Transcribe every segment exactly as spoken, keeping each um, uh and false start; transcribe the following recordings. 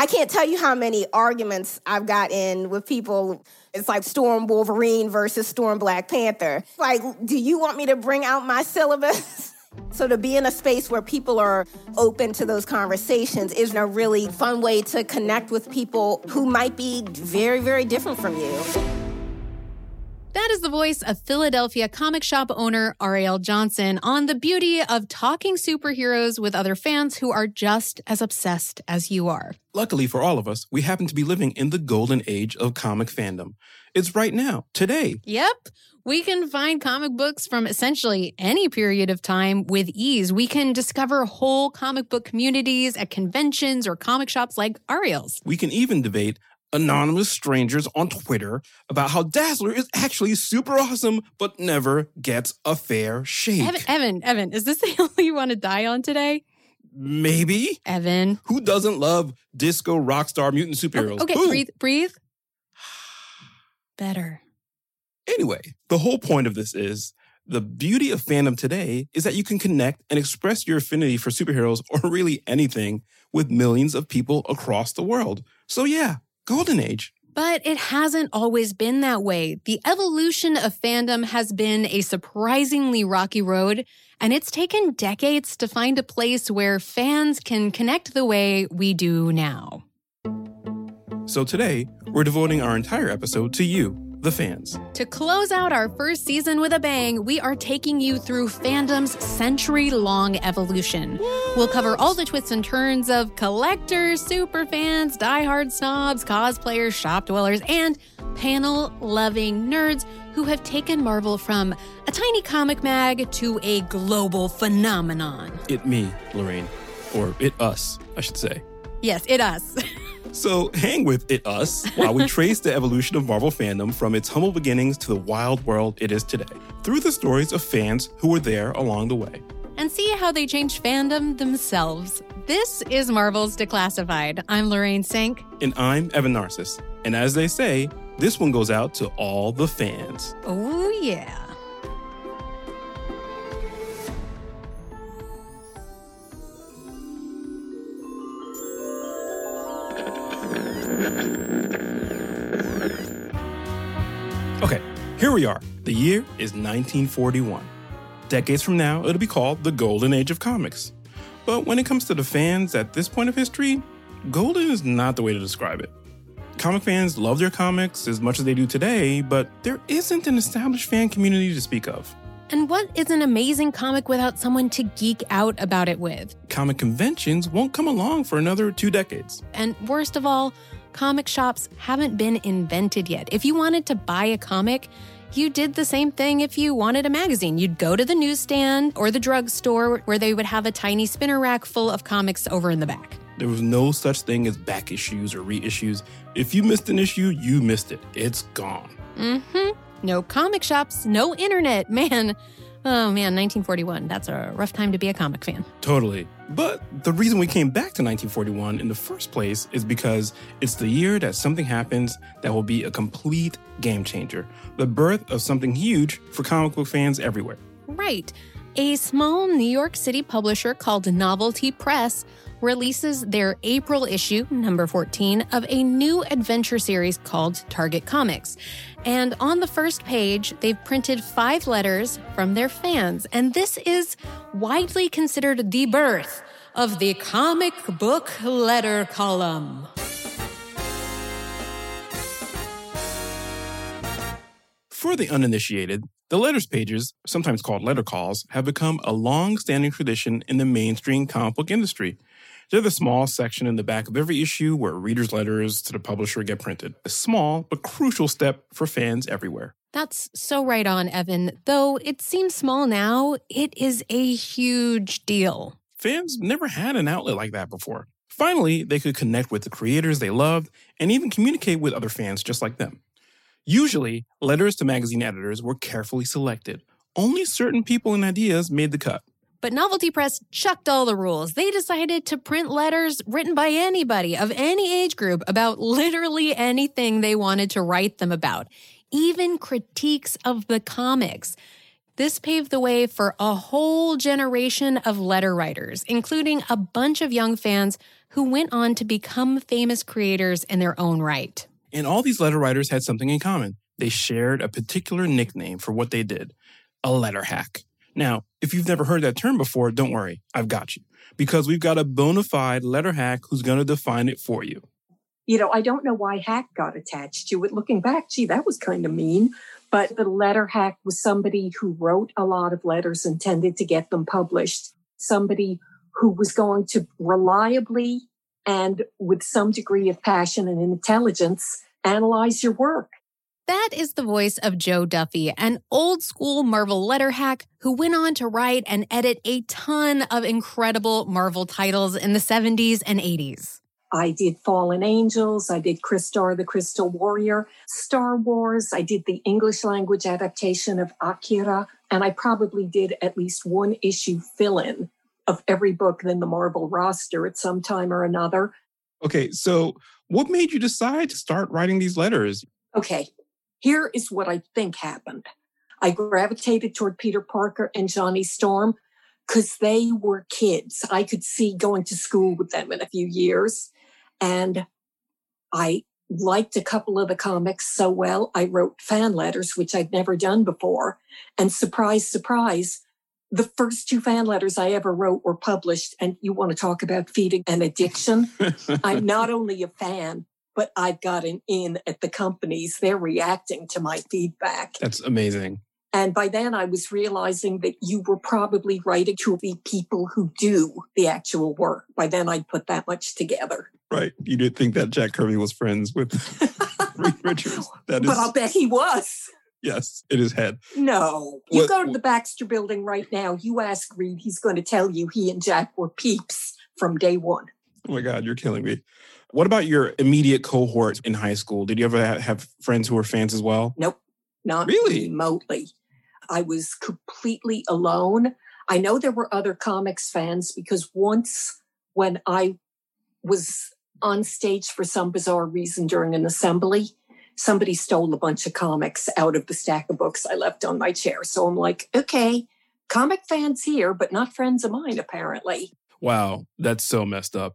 I can't tell you how many arguments I've got in with people. It's like Storm Wolverine versus Storm Black Panther. Like, do you want me to bring out my syllabus? So to be in a space where people are open to those conversations is a really fun way to connect with people who might be very, very different from you. That is the voice of Philadelphia comic shop owner Arielle Johnson on the beauty of talking superheroes with other fans who are just as obsessed as you are. Luckily for all of us, we happen to be living in the golden age of comic fandom. It's right now, today. Yep. We can find comic books from essentially any period of time with ease. We can discover whole comic book communities at conventions or comic shops like Arielle's. We can even debate anonymous strangers on Twitter about how Dazzler is actually super awesome, but never gets a fair shake. Evan, Evan, Evan, is this the hill you want to die on today? Maybe. Evan. Who doesn't love disco rock star mutant superheroes? Okay, okay breathe, breathe. Better. Anyway, the whole point of this is the beauty of fandom today is that you can connect and express your affinity for superheroes or really anything with millions of people across the world. So yeah, golden age. But it hasn't always been that way. The evolution of fandom has been a surprisingly rocky road, and it's taken decades to find a place where fans can connect the way we do now. So today, we're devoting our entire episode to you, the fans. To close out our first season with a bang, we are taking you through fandom's century-long evolution. What? We'll cover all the twists and turns of collectors, superfans, diehard snobs, cosplayers, shop dwellers, and panel-loving nerds who have taken Marvel from a tiny comic mag to a global phenomenon. It me, Lorraine. Or it us, I should say. Yes, it us. So hang with it us while we trace the evolution of Marvel fandom from its humble beginnings to the wild world it is today, through the stories of fans who were there along the way. And see how they changed fandom themselves. This is Marvel's Declassified. I'm Lorraine Sink. And I'm Evan Narcisse. And as they say, this one goes out to all the fans. Oh, yeah. Okay, here we are. The year is nineteen forty-one. Decades from now, it'll be called the Golden Age of Comics. But when it comes to the fans at this point of history, golden is not the way to describe it. Comic fans love their comics as much as they do today, but there isn't an established fan community to speak of. And what is an amazing comic without someone to geek out about it with? Comic conventions won't come along for another two decades. And worst of all, comic shops haven't been invented yet. If you wanted to buy a comic, you did the same thing if you wanted a magazine. You'd go to the newsstand or the drugstore where they would have a tiny spinner rack full of comics over in the back. There was no such thing as back issues or reissues. If you missed an issue, you missed it. It's gone. Mm-hmm. No comic shops, no internet. Man, oh man, nineteen forty-one. That's a rough time to be a comic fan. Totally. But the reason we came back to nineteen forty-one in the first place is because it's the year that something happens that will be a complete game changer. The birth of something huge for comic book fans everywhere. Right. A small New York City publisher called Novelty Press releases their April issue, number fourteen, of a new adventure series called Target Comics. And on the first page, they've printed five letters from their fans. And this is widely considered the birth of the comic book letter column. For the uninitiated, the letters pages, sometimes called letter calls, have become a long-standing tradition in the mainstream comic book industry. They're the small section in the back of every issue where readers' letters to the publisher get printed. A small but crucial step for fans everywhere. That's so right on, Evan. Though it seems small now, it is a huge deal. Fans never had an outlet like that before. Finally, they could connect with the creators they loved and even communicate with other fans just like them. Usually, letters to magazine editors were carefully selected. Only certain people and ideas made the cut. But Novelty Press chucked all the rules. They decided to print letters written by anybody of any age group about literally anything they wanted to write them about, even critiques of the comics. This paved the way for a whole generation of letter writers, including a bunch of young fans who went on to become famous creators in their own right. And all these letter writers had something in common. They shared a particular nickname for what they did, a letter hack. Now, if you've never heard that term before, don't worry, I've got you. Because we've got a bona fide letter hack who's going to define it for you. You know, I don't know why hack got attached to it. Looking back, gee, that was kind of mean. But the letter hack was somebody who wrote a lot of letters and tended to get them published. Somebody who was going to reliably and with some degree of passion and intelligence analyze your work. That is the voice of Joe Duffy, an old-school Marvel letter hack who went on to write and edit a ton of incredible Marvel titles in the seventies and eighties. I did Fallen Angels, I did Crystar the Crystal Warrior, Star Wars, I did the English language adaptation of Akira, and I probably did at least one issue fill-in of every book in the Marvel roster at some time or another. Okay, so what made you decide to start writing these letters? Okay. Here is what I think happened. I gravitated toward Peter Parker and Johnny Storm because they were kids. I could see going to school with them in a few years. And I liked a couple of the comics so well, I wrote fan letters, which I'd never done before. And surprise, surprise, the first two fan letters I ever wrote were published. And you want to talk about feeding an addiction? I'm not only a fan, but I've gotten in at the companies. They're reacting to my feedback. That's amazing. And by then I was realizing that you were probably writing to the people who do the actual work. By then I'd put that much together. Right. You didn't think that Jack Kirby was friends with Reed Richards. That is... But I'll bet he was. Yes, in his head. No. You what, go to what... the Baxter Building right now. You ask Reed, he's going to tell you he and Jack were peeps from day one. Oh my God, you're killing me. What about your immediate cohort in high school? Did you ever have friends who were fans as well? Nope, not really? Remotely. I was completely alone. I know there were other comics fans because once when I was on stage for some bizarre reason during an assembly, somebody stole a bunch of comics out of the stack of books I left on my chair. So I'm like, okay, comic fans here, but not friends of mine, apparently. Wow, that's so messed up.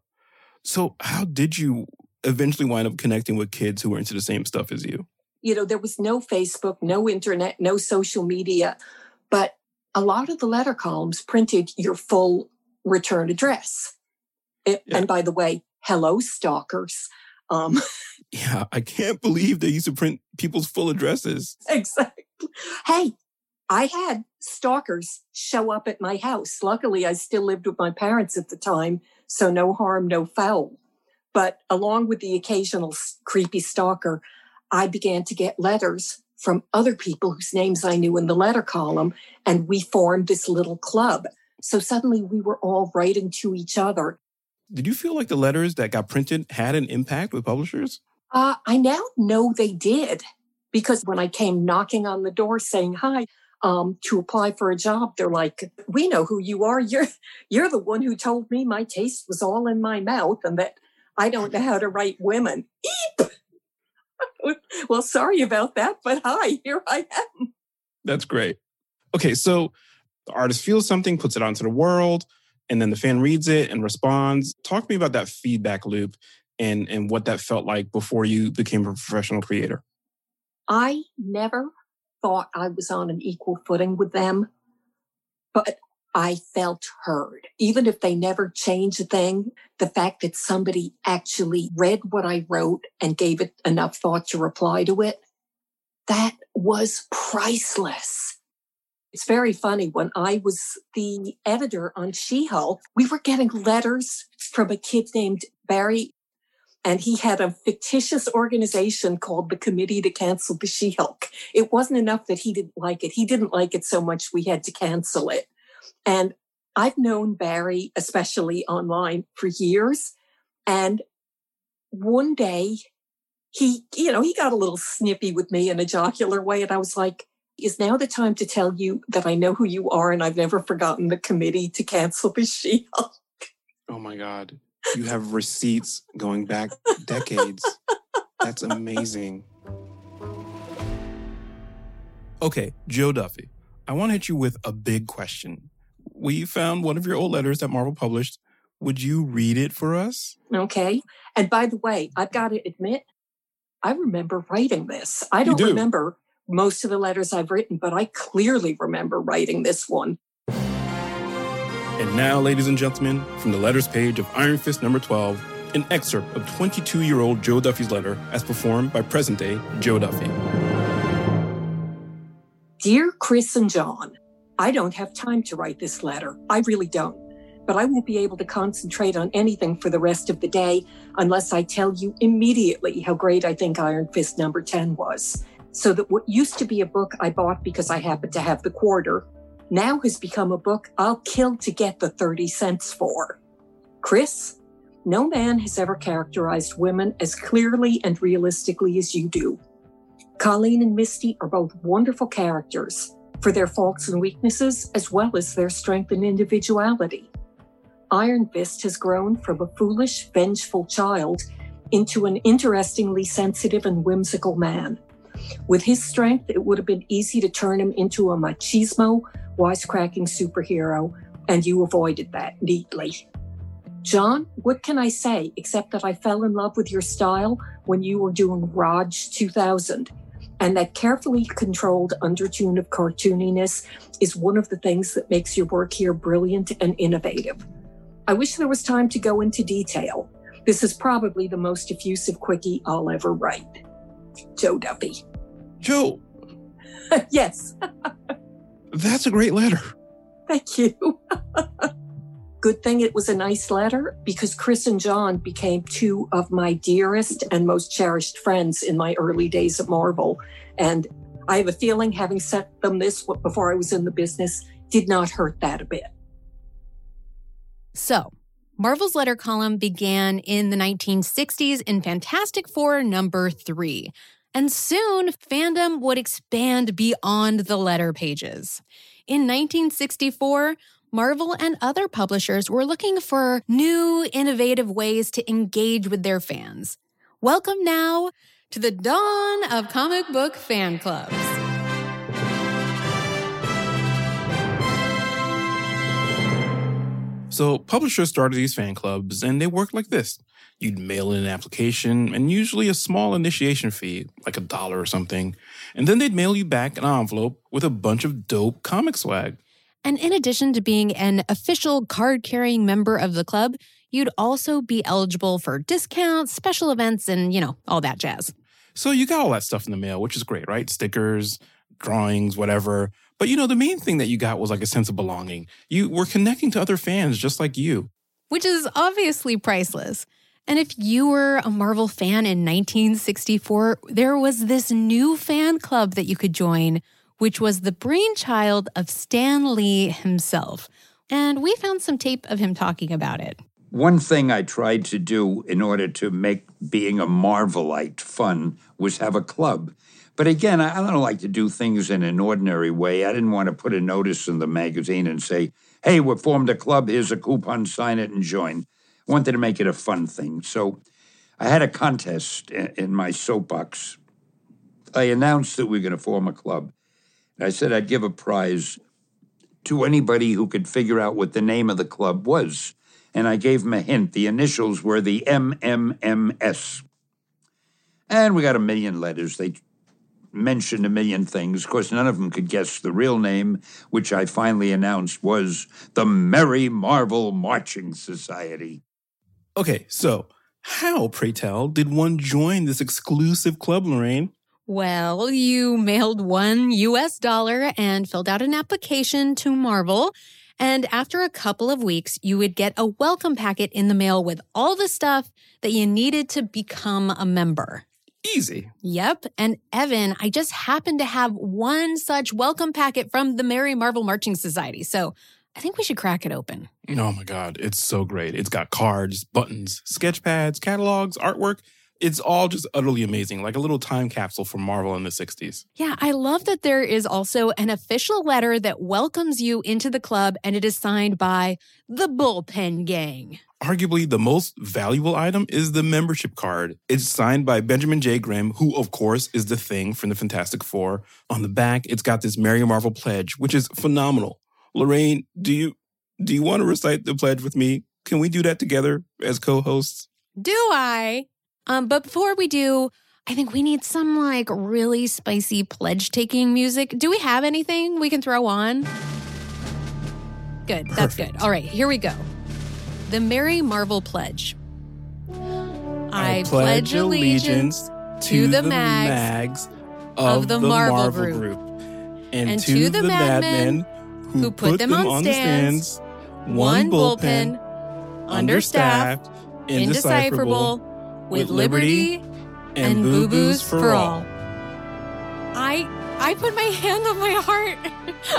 So how did you eventually wind up connecting with kids who were into the same stuff as you? You know, there was no Facebook, no internet, no social media, but a lot of the letter columns printed your full return address. It, yeah. And by the way, hello, stalkers. Um, yeah, I can't believe they used to print people's full addresses. Exactly. Hey, I had stalkers show up at my house. Luckily, I still lived with my parents at the time. So no harm, no foul. But along with the occasional creepy stalker, I began to get letters from other people whose names I knew in the letter column, and we formed this little club. So suddenly we were all writing to each other. Did you feel like the letters that got printed had an impact with publishers? Uh, I now know they did, because when I came knocking on the door saying, hi, Um, to apply for a job, they're like, we know who you are. You're you're the one who told me my taste was all in my mouth and that I don't know how to write women. Eep! Well, sorry about that, but hi, here I am. That's great. Okay, so the artist feels something, puts it onto the world, and then the fan reads it and responds. Talk to me about that feedback loop and, and what that felt like before you became a professional creator. I never... thought I was on an equal footing with them, but I felt heard. Even if they never change a thing, the fact that somebody actually read what I wrote and gave it enough thought to reply to it, that was priceless. It's very funny. When I was the editor on She-Hulk, we were getting letters from a kid named Barry, and he had a fictitious organization called the Committee to Cancel the She-Hulk. It wasn't enough that he didn't like it. He didn't like it so much we had to cancel it. And I've known Barry, especially online, for years. And one day, he, you know, he got a little snippy with me in a jocular way. And I was like, is now the time to tell you that I know who you are and I've never forgotten the Committee to Cancel the She-Hulk? Oh, my God. You have receipts going back decades. That's amazing. Okay, Joe Duffy, I want to hit you with a big question. We found one of your old letters that Marvel published. Would you read it for us? Okay. And by the way, I've got to admit, I remember writing this. I don't do. remember most of the letters I've written, but I clearly remember writing this one. And now, ladies and gentlemen, from the letters page of Iron Fist number twelve, an excerpt of twenty-two-year-old Joe Duffy's letter as performed by present-day Joe Duffy. Dear Chris and John, I don't have time to write this letter. I really don't. But I won't be able to concentrate on anything for the rest of the day unless I tell you immediately how great I think Iron Fist number ten was. So that what used to be a book I bought because I happened to have the quarter now has become a book I'll kill to get the thirty cents for. Chris, no man has ever characterized women as clearly and realistically as you do. Colleen and Misty are both wonderful characters for their faults and weaknesses as well as their strength and individuality. Iron Fist has grown from a foolish, vengeful child into an interestingly sensitive and whimsical man. With his strength, it would have been easy to turn him into a machismo, wisecracking superhero, and you avoided that neatly. John, what can I say except that I fell in love with your style when you were doing Raj two thousand, and that carefully controlled undertone of cartooniness is one of the things that makes your work here brilliant and innovative. I wish there was time to go into detail. This is probably the most effusive quickie I'll ever write. Joe Duffy. Joe. Yes. That's a great letter. Thank you. Good thing it was a nice letter because Chris and John became two of my dearest and most cherished friends in my early days at Marvel. And I have a feeling having sent them this before I was in the business did not hurt that a bit. So, Marvel's letter column began in the nineteen sixties in Fantastic Four number three, and soon fandom would expand beyond the letter pages. In nineteen sixty-four, Marvel and other publishers were looking for new, innovative ways to engage with their fans. Welcome now to the dawn of comic book fan clubs. So publishers started these fan clubs, and they worked like this. You'd mail in an application, and usually a small initiation fee, like a dollar or something. And then they'd mail you back an envelope with a bunch of dope comic swag. And in addition to being an official card-carrying member of the club, you'd also be eligible for discounts, special events, and, you know, all that jazz. So you got all that stuff in the mail, which is great, right? Stickers, drawings, whatever. But, you know, the main thing that you got was like a sense of belonging. You were connecting to other fans just like you. Which is obviously priceless. And if you were a Marvel fan in nineteen sixty-four, there was this new fan club that you could join, which was the brainchild of Stan Lee himself. And we found some tape of him talking about it. One thing I tried to do in order to make being a Marvelite fun was have a club. But again, I don't like to do things in an ordinary way. I didn't want to put a notice in the magazine and say, hey, we formed a club, here's a coupon, sign it and join. I wanted to make it a fun thing. So I had a contest in my soapbox. I announced that we were going to form a club. And I said I'd give a prize to anybody who could figure out what the name of the club was. And I gave them a hint. The initials were the M M M S. And we got a million letters. They mentioned a million things. Of course, none of them could guess the real name, which I finally announced was the Merry Marvel Marching Society. Okay, so how, pray tell, did one join this exclusive club, Lorraine? Well, you mailed one U S dollar and filled out an application to Marvel. And after a couple of weeks, you would get a welcome packet in the mail with all the stuff that you needed to become a member. Easy. Yep. And Evan, I just happened to have one such welcome packet from the Merry Marvel Marching Society. So I think we should crack it open. Oh my God. It's so great. It's got cards, buttons, sketch pads, catalogs, artwork. It's all just utterly amazing. Like a little time capsule from Marvel in the sixties. Yeah. I love that there is also an official letter that welcomes you into the club and it is signed by the Bullpen Gang. Arguably, the most valuable item is the membership card. It's signed by Benjamin J. Grimm, who, of course, is the Thing from the Fantastic Four. On the back, it's got this Merry Marvel pledge, which is phenomenal. Lorraine, do you do you want to recite the pledge with me? Can we do that together as co-hosts? Do I? Um, but before we do, I think we need some like really spicy pledge-taking music. Do we have anything we can throw on? Good. Perfect. That's good. All right, here we go. The Merry Marvel Pledge. I, I pledge allegiance to the, the mags of the, the Marvel, Marvel Group, group and, and to, to the, the madmen who, who put them, them on stands, stands one bullpen, understaffed, indecipherable, with liberty and boo-boos for all. I I put my hand on my heart.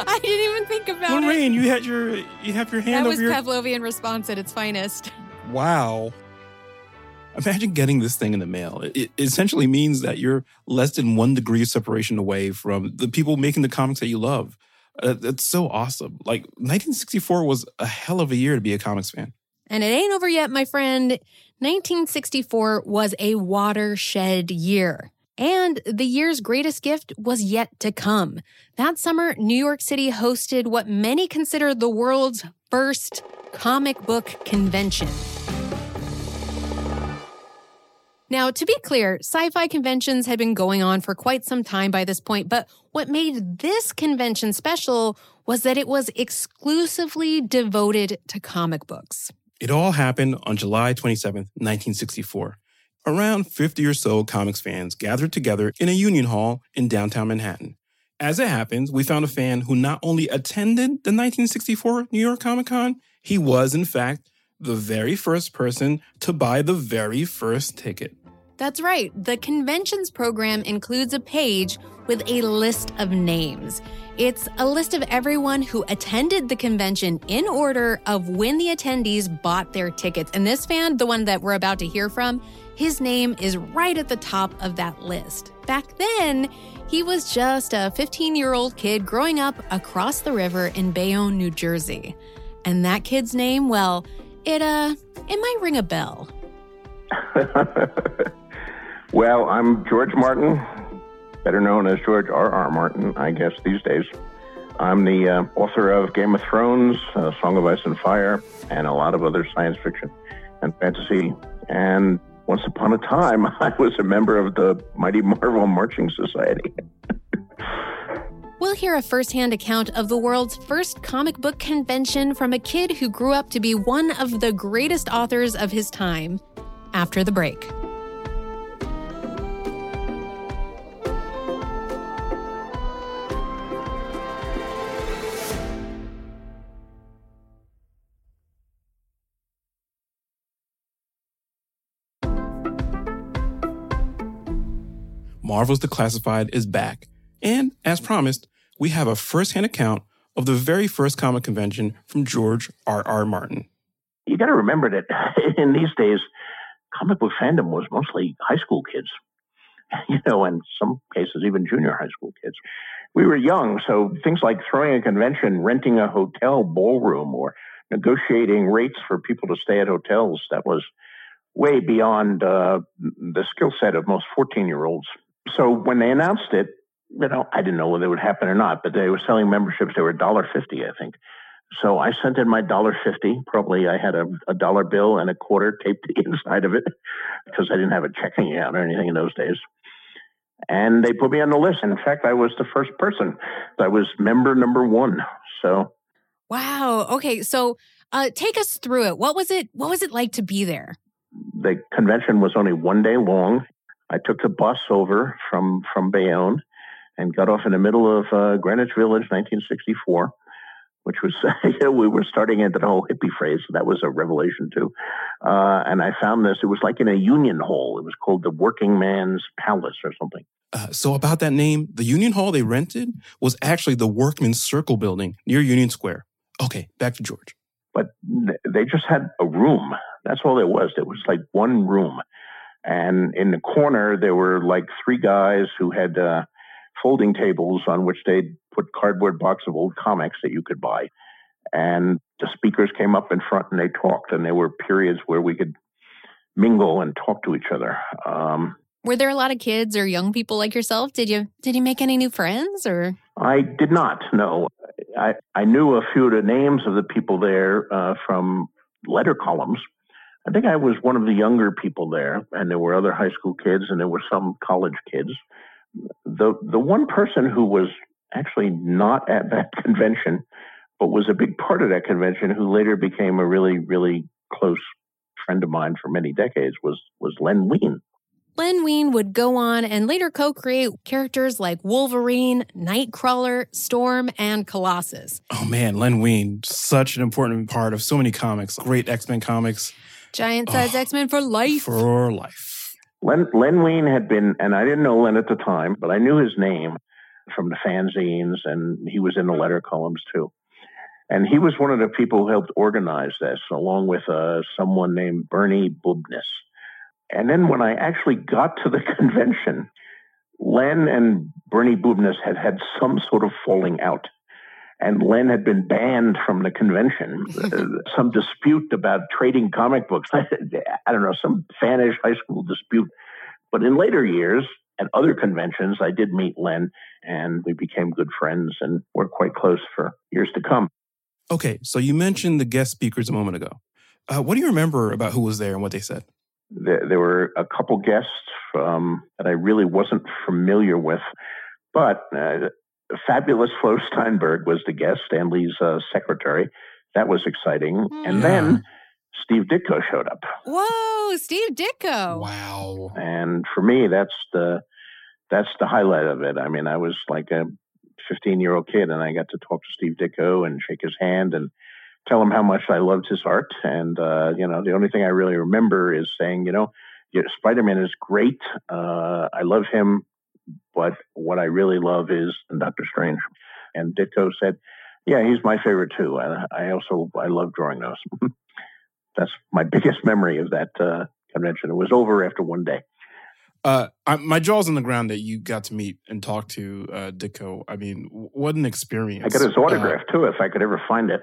I didn't even think about Lorraine, it. Lorraine, you had your you have your hand that over your... That was Pavlovian response at its finest. Wow. Imagine getting this thing in the mail. It essentially means that you're less than one degree of separation away from the people making the comics that you love. Uh, that's so awesome. Like, nineteen sixty-four was a hell of a year to be a comics fan. And it ain't over yet, my friend. nineteen sixty-four was a watershed year. And the year's greatest gift was yet to come. That summer, New York City hosted what many consider the world's first comic book convention. Now, to be clear, sci-fi conventions had been going on for quite some time by this point, but what made this convention special was that it was exclusively devoted to comic books. It all happened on July twenty-seventh, nineteen sixty-four. Around fifty or so comics fans gathered together in a union hall in downtown Manhattan. As it happens, we found a fan who not only attended the nineteen sixty-four New York Comic-Con, he was, in fact, the very first person to buy the very first ticket. That's right. The conventions program includes a page with a list of names. It's a list of everyone who attended the convention in order of when the attendees bought their tickets. And this fan, the one that we're about to hear from, his name is right at the top of that list. Back then, he was just a fifteen-year-old kid growing up across the river in Bayonne, New Jersey. And that kid's name, well, It, uh, it might ring a bell. Well, I'm George Martin, better known as George R R. Martin, I guess, these days. I'm the uh, author of Game of Thrones, uh, Song of Ice and Fire, and a lot of other science fiction and fantasy. And once upon a time, I was a member of the Mighty Marvel Marching Society. We'll hear a firsthand account of the world's first comic book convention from a kid who grew up to be one of the greatest authors of his time after the break. Marvel's Declassified is back. And, as promised, we have a first-hand account of the very first comic convention from George R R. Martin. You got to remember that in these days, comic book fandom was mostly high school kids, you know, and some cases even junior high school kids. We were young, so things like throwing a convention, renting a hotel ballroom, or negotiating rates for people to stay at hotels, that was way beyond uh, the skill set of most fourteen-year-olds. So when they announced it, You know, I didn't know whether it would happen or not, but they were selling memberships. They were one dollar fifty, I think. So I sent in my one dollar fifty. Probably I had a, a dollar bill and a quarter taped to the inside of it because I didn't have a checking account or anything in those days. And they put me on the list. In fact, I was the first person. I was member number one. So, wow. Okay. So uh, take us through it. What was it? What was it like to be there? The convention was only one day long. I took the bus over from, from Bayonne and got off in the middle of uh, Greenwich Village, nineteen sixty-four, which was, we were starting into the whole hippie phrase. So that was a revelation, too. Uh, and I found this. It was like in a union hall. It was called the Working Man's Palace or something. Uh, so about that name, the union hall they rented was actually the Workman's Circle Building near Union Square. Okay, back to George. But they just had a room. That's all there was. There was like one room. And in the corner, there were like three guys who had... Uh, folding tables on which they'd put cardboard boxes of old comics that you could buy. And the speakers came up in front and they talked, and there were periods where we could mingle and talk to each other. Um, were there a lot of kids or young people like yourself? Did you did you make any new friends? Or I did not, no. I, I knew a few of the names of the people there uh, from letter columns. I think I was one of the younger people there, and there were other high school kids, and there were some college kids. The the one person who was actually not at that convention, but was a big part of that convention, who later became a really, really close friend of mine for many decades, was was Len Wein. Len Wein would go on and later co-create characters like Wolverine, Nightcrawler, Storm, and Colossus. Oh man, Len Wein, such an important part of so many comics. Great X-Men comics. Giant-sized oh, X-Men for life. For life. Len, Len Wein had been, and I didn't know Len at the time, but I knew his name from the fanzines, and he was in the letter columns too. And he was one of the people who helped organize this, along with uh, someone named Bernie Bubnis. And then when I actually got to the convention, Len and Bernie Bubnis had had some sort of falling out. And Len had been banned from the convention. uh, some dispute about trading comic books. I don't know, some fanish high school dispute. But in later years, at other conventions, I did meet Len, and we became good friends and were quite close for years to come. Okay, so you mentioned the guest speakers a moment ago. Uh, what do you remember about who was there and what they said? There, there were a couple guests um, that I really wasn't familiar with, but uh, Fabulous Flo Steinberg was the guest, Stan Lee's uh, secretary. That was exciting. And yeah. then Steve Ditko showed up. Whoa, Steve Ditko. Wow. And for me, that's the that's the highlight of it. I mean, I was like a fifteen-year-old kid, and I got to talk to Steve Ditko and shake his hand and tell him how much I loved his art. And, uh, you know, the only thing I really remember is saying, you know, Spider-Man is great. Uh, I love him. But what I really love is Doctor Strange. And Ditko said, yeah, he's my favorite too. And I, I also, I love drawing those. That's my biggest memory of that uh, convention. It was over after one day. Uh, I, my jaw's on the ground that you got to meet and talk to uh, Ditko. I mean, what an experience. I got his autograph, uh, too, if I could ever find it.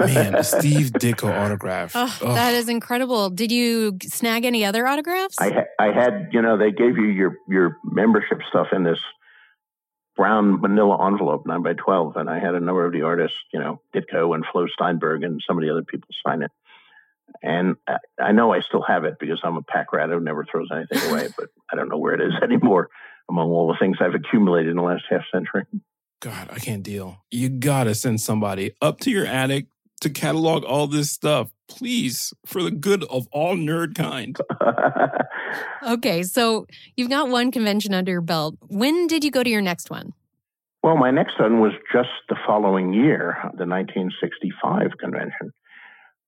Man, Steve Ditko autograph. Oh, oh. That is incredible. Did you snag any other autographs? I, ha- I had, you know, they gave you your, your membership stuff in this brown manila envelope, nine by twelve, and I had a number of the artists, you know, Ditko and Flo Steinberg and some of the other people sign it. And I know I still have it because I'm a pack rat who never throws anything away, but I don't know where it is anymore among all the things I've accumulated in the last half century. God, I can't deal. You got to send somebody up to your attic to catalog all this stuff, please, for the good of all nerd kind. Okay, so you've got one convention under your belt. When did you go to your next one? Well, my next one was just the following year, the nineteen sixty-five convention.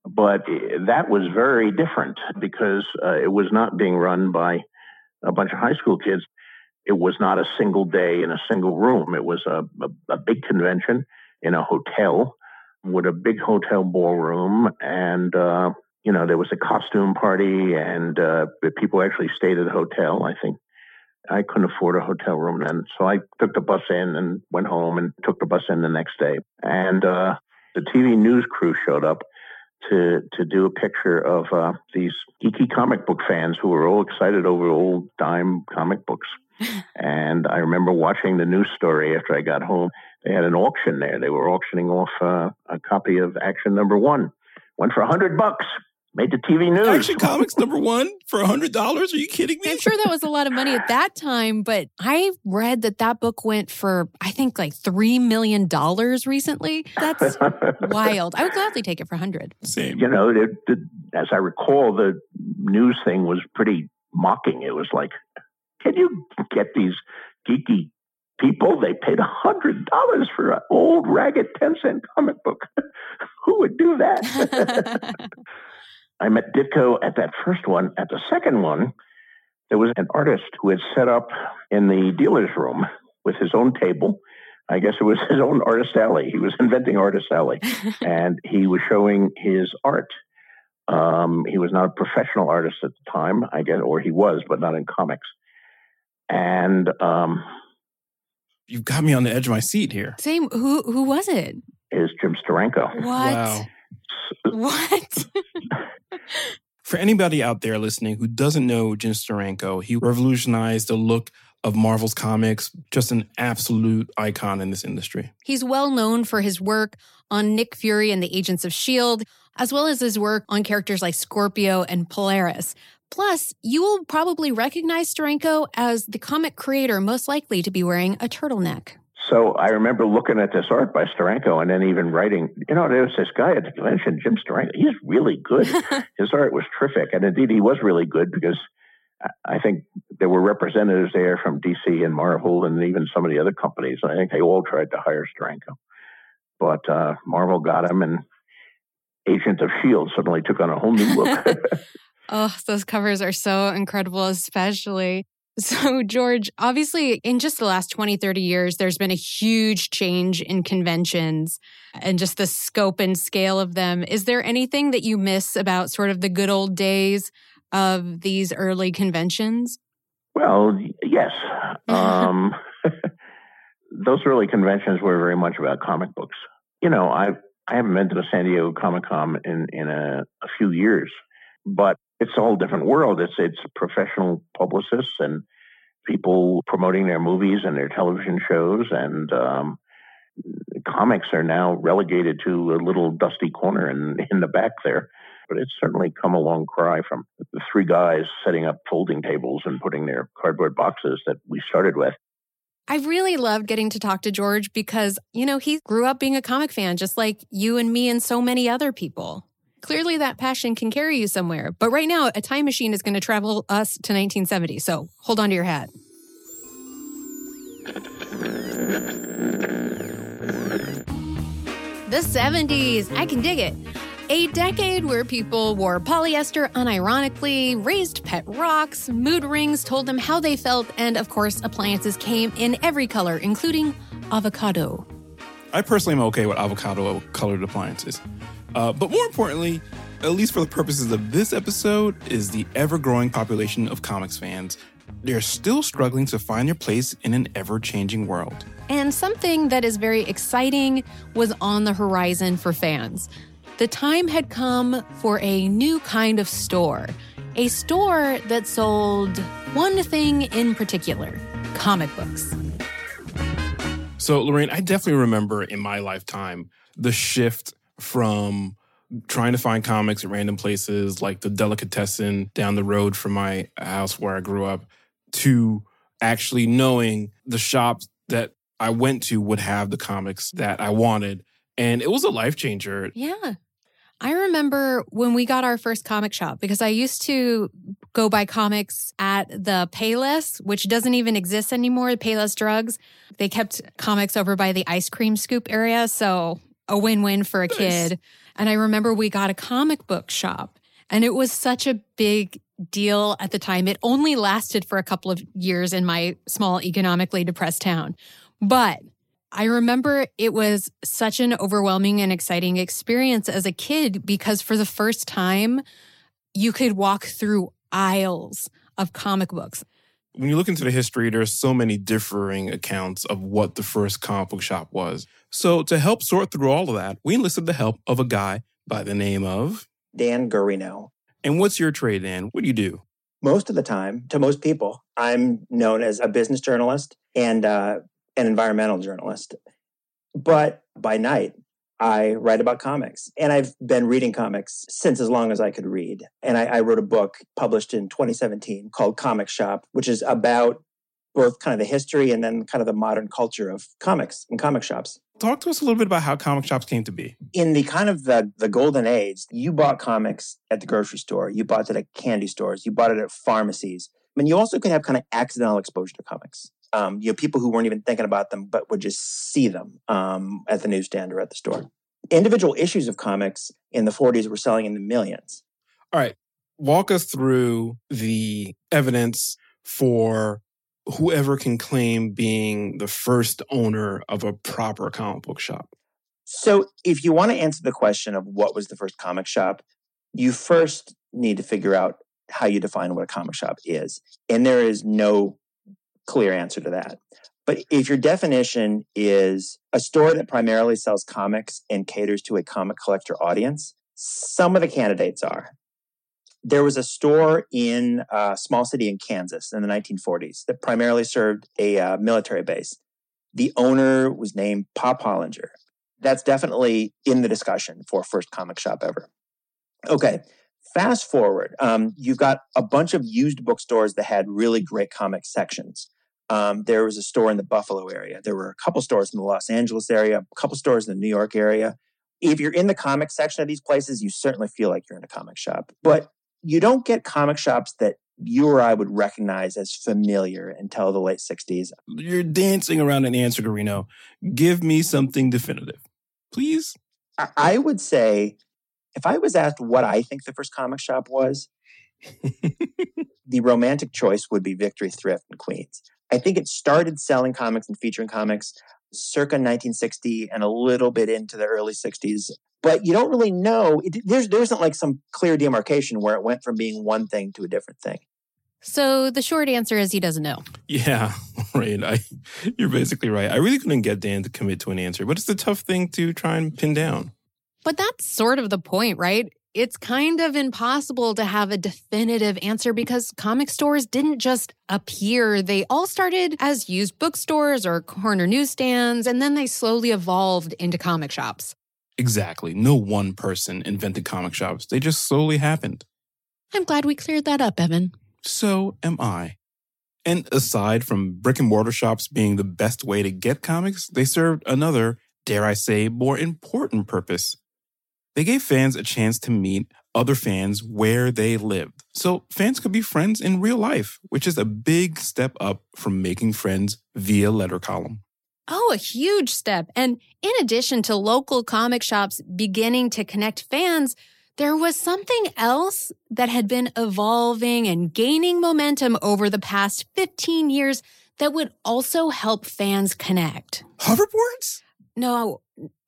But that was very different because uh, it was not being run by a bunch of high school kids. It was not a single day in a single room. It was a, a, a big convention in a hotel with a big hotel ballroom. And, uh, you know, there was a costume party and uh, people actually stayed at a hotel, I think. I couldn't afford a hotel room then. So I took the bus in and went home and took the bus in the next day. And uh, the T V news crew showed up to to do a picture of uh, these geeky comic book fans who were all excited over old dime comic books. And I remember watching the news story after I got home. They had an auction there. They were auctioning off uh, a copy of Action Number One. Went for a hundred bucks. Made the T V news. Action Comics Number One for a hundred dollars? Are you kidding me? I'm sure that was a lot of money at that time, but I read that that book went for, I think, like three million dollars recently. That's wild. I would gladly take it for a hundred dollars. Same. You know, it, it, as I recall, the news thing was pretty mocking. It was like, can you get these geeky people? They paid a hundred dollars for an old ragged ten cent comic book. Who would do that? I met Ditko at that first one. At the second one, there was an artist who had set up in the dealer's room with his own table. I guess it was his own artist alley. He was inventing artist alley. And he was showing his art. Um, he was not a professional artist at the time, I guess, or he was, but not in comics. And um, you've got me on the edge of my seat here. Same. Who who was it? Is Jim Steranko. What? Wow. What? For anybody out there listening who doesn't know Jim Steranko, he revolutionized the look of Marvel's comics, just an absolute icon in this industry. He's well known for his work on Nick Fury and the Agents of S H I E L D, as well as his work on characters like Scorpio and Polaris. Plus, you will probably recognize Steranko as the comic creator most likely to be wearing a turtleneck. So I remember looking at this art by Steranko and then even writing, you know, there was this guy at the convention, Jim Steranko. He's really good. His art was terrific. And indeed, he was really good because I think there were representatives there from D C and Marvel and even some of the other companies. And I think they all tried to hire Steranko. But uh, Marvel got him, and Agent of S H I E L D suddenly took on a whole new look. Oh, those covers are so incredible, especially. So, George, obviously, in just the last twenty, thirty years, there's been a huge change in conventions and just the scope and scale of them. Is there anything that you miss about sort of the good old days of these early conventions? Well, yes. Um, those early conventions were very much about comic books. You know, I I haven't been to the San Diego Comic-Con in, in a, a few years, but it's a whole different world. It's it's professional publicists and people promoting their movies and their television shows. And um, comics are now relegated to a little dusty corner in, in the back there. But it's certainly come a long cry from the three guys setting up folding tables and putting their cardboard boxes that we started with. I really loved getting to talk to George because, you know, he grew up being a comic fan, just like you and me and so many other people. Clearly that passion can carry you somewhere. But right now, a time machine is going to travel us to nineteen seventy. So hold on to your hat. The seventies. I can dig it. A decade where people wore polyester unironically, raised pet rocks, mood rings told them how they felt, and of course, appliances came in every color, including avocado. I personally am okay with avocado-colored appliances. Uh, but more importantly, at least for the purposes of this episode, is the ever-growing population of comics fans. They're still struggling to find their place in an ever-changing world. And something that is very exciting was on the horizon for fans. The time had come for a new kind of store. A store that sold one thing in particular, comic books. So, Lorraine, I definitely remember in my lifetime the shift from trying to find comics at random places like the delicatessen down the road from my house where I grew up to actually knowing the shops that I went to would have the comics that I wanted. And it was a life changer. Yeah. I remember when we got our first comic shop because I used to go buy comics at the Payless, which doesn't even exist anymore, Payless Drugs. They kept comics over by the ice cream scoop area, so a win-win for a kid. And I remember we got a comic book shop, and it was such a big deal at the time. It only lasted for a couple of years in my small, economically depressed town. But I remember it was such an overwhelming and exciting experience as a kid because for the first time, you could walk through aisles of comic books. When you look into the history, there's so many differing accounts of what the first comic book shop was. So to help sort through all of that, we enlisted the help of a guy by the name of Dan Garino. And what's your trade, Dan? What do you do? Most of the time, to most people, I'm known as a business journalist and uh, an environmental journalist. But by night, I write about comics. And I've been reading comics since as long as I could read. And I, I wrote a book published in twenty seventeen called Comic Shop, which is about both kind of the history and then kind of the modern culture of comics and comic shops. Talk to us a little bit about how comic shops came to be. In the kind of the, the golden age, you bought comics at the grocery store. You bought it at candy stores. You bought it at pharmacies. I mean, you also could have kind of accidental exposure to comics. Um, you know, people who weren't even thinking about them, but would just see them um, at the newsstand or at the store. Individual issues of comics in the forties were selling in the millions. All right. Walk us through the evidence for whoever can claim being the first owner of a proper comic book shop. So if you want to answer the question of what was the first comic shop, you first need to figure out how you define what a comic shop is. And there is no clear answer to that. But if your definition is a store that primarily sells comics and caters to a comic collector audience, some of the candidates are there was a store in a small city in Kansas in the nineteen forties that primarily served a uh, military base. The owner was named Pop Hollinger. That's definitely in the discussion for first comic shop ever. Okay, fast forward. Um, you've got a bunch of used bookstores that had really great comic sections. Um, there was a store in the Buffalo area. There were a couple stores in the Los Angeles area, a couple stores in the New York area. If you're in the comic section of these places, you certainly feel like you're in a comic shop. But you don't get comic shops that you or I would recognize as familiar until the late sixties. You're dancing around an answer, Garino. Give me something definitive, please. I, I would say, if I was asked what I think the first comic shop was, the romantic choice would be Victory Thrift in Queens. I think it started selling comics and featuring comics circa nineteen sixty and a little bit into the early sixties. But you don't really know. It, there's, there isn't like some clear demarcation where it went from being one thing to a different thing. So the short answer is he doesn't know. Yeah, right. I, you're basically right. I really couldn't get Dan to commit to an answer, but it's a tough thing to try and pin down. But that's sort of the point, right? It's kind of impossible to have a definitive answer because comic stores didn't just appear. They all started as used bookstores or corner newsstands, and then they slowly evolved into comic shops. Exactly. No one person invented comic shops. They just slowly happened. I'm glad we cleared that up, Evan. So am I. And aside from brick and mortar shops being the best way to get comics, they served another, dare I say, more important purpose. They gave fans a chance to meet other fans where they lived. So fans could be friends in real life, which is a big step up from making friends via letter column. Oh, a huge step. And in addition to local comic shops beginning to connect fans, there was something else that had been evolving and gaining momentum over the past fifteen years that would also help fans connect. Hoverboards? No,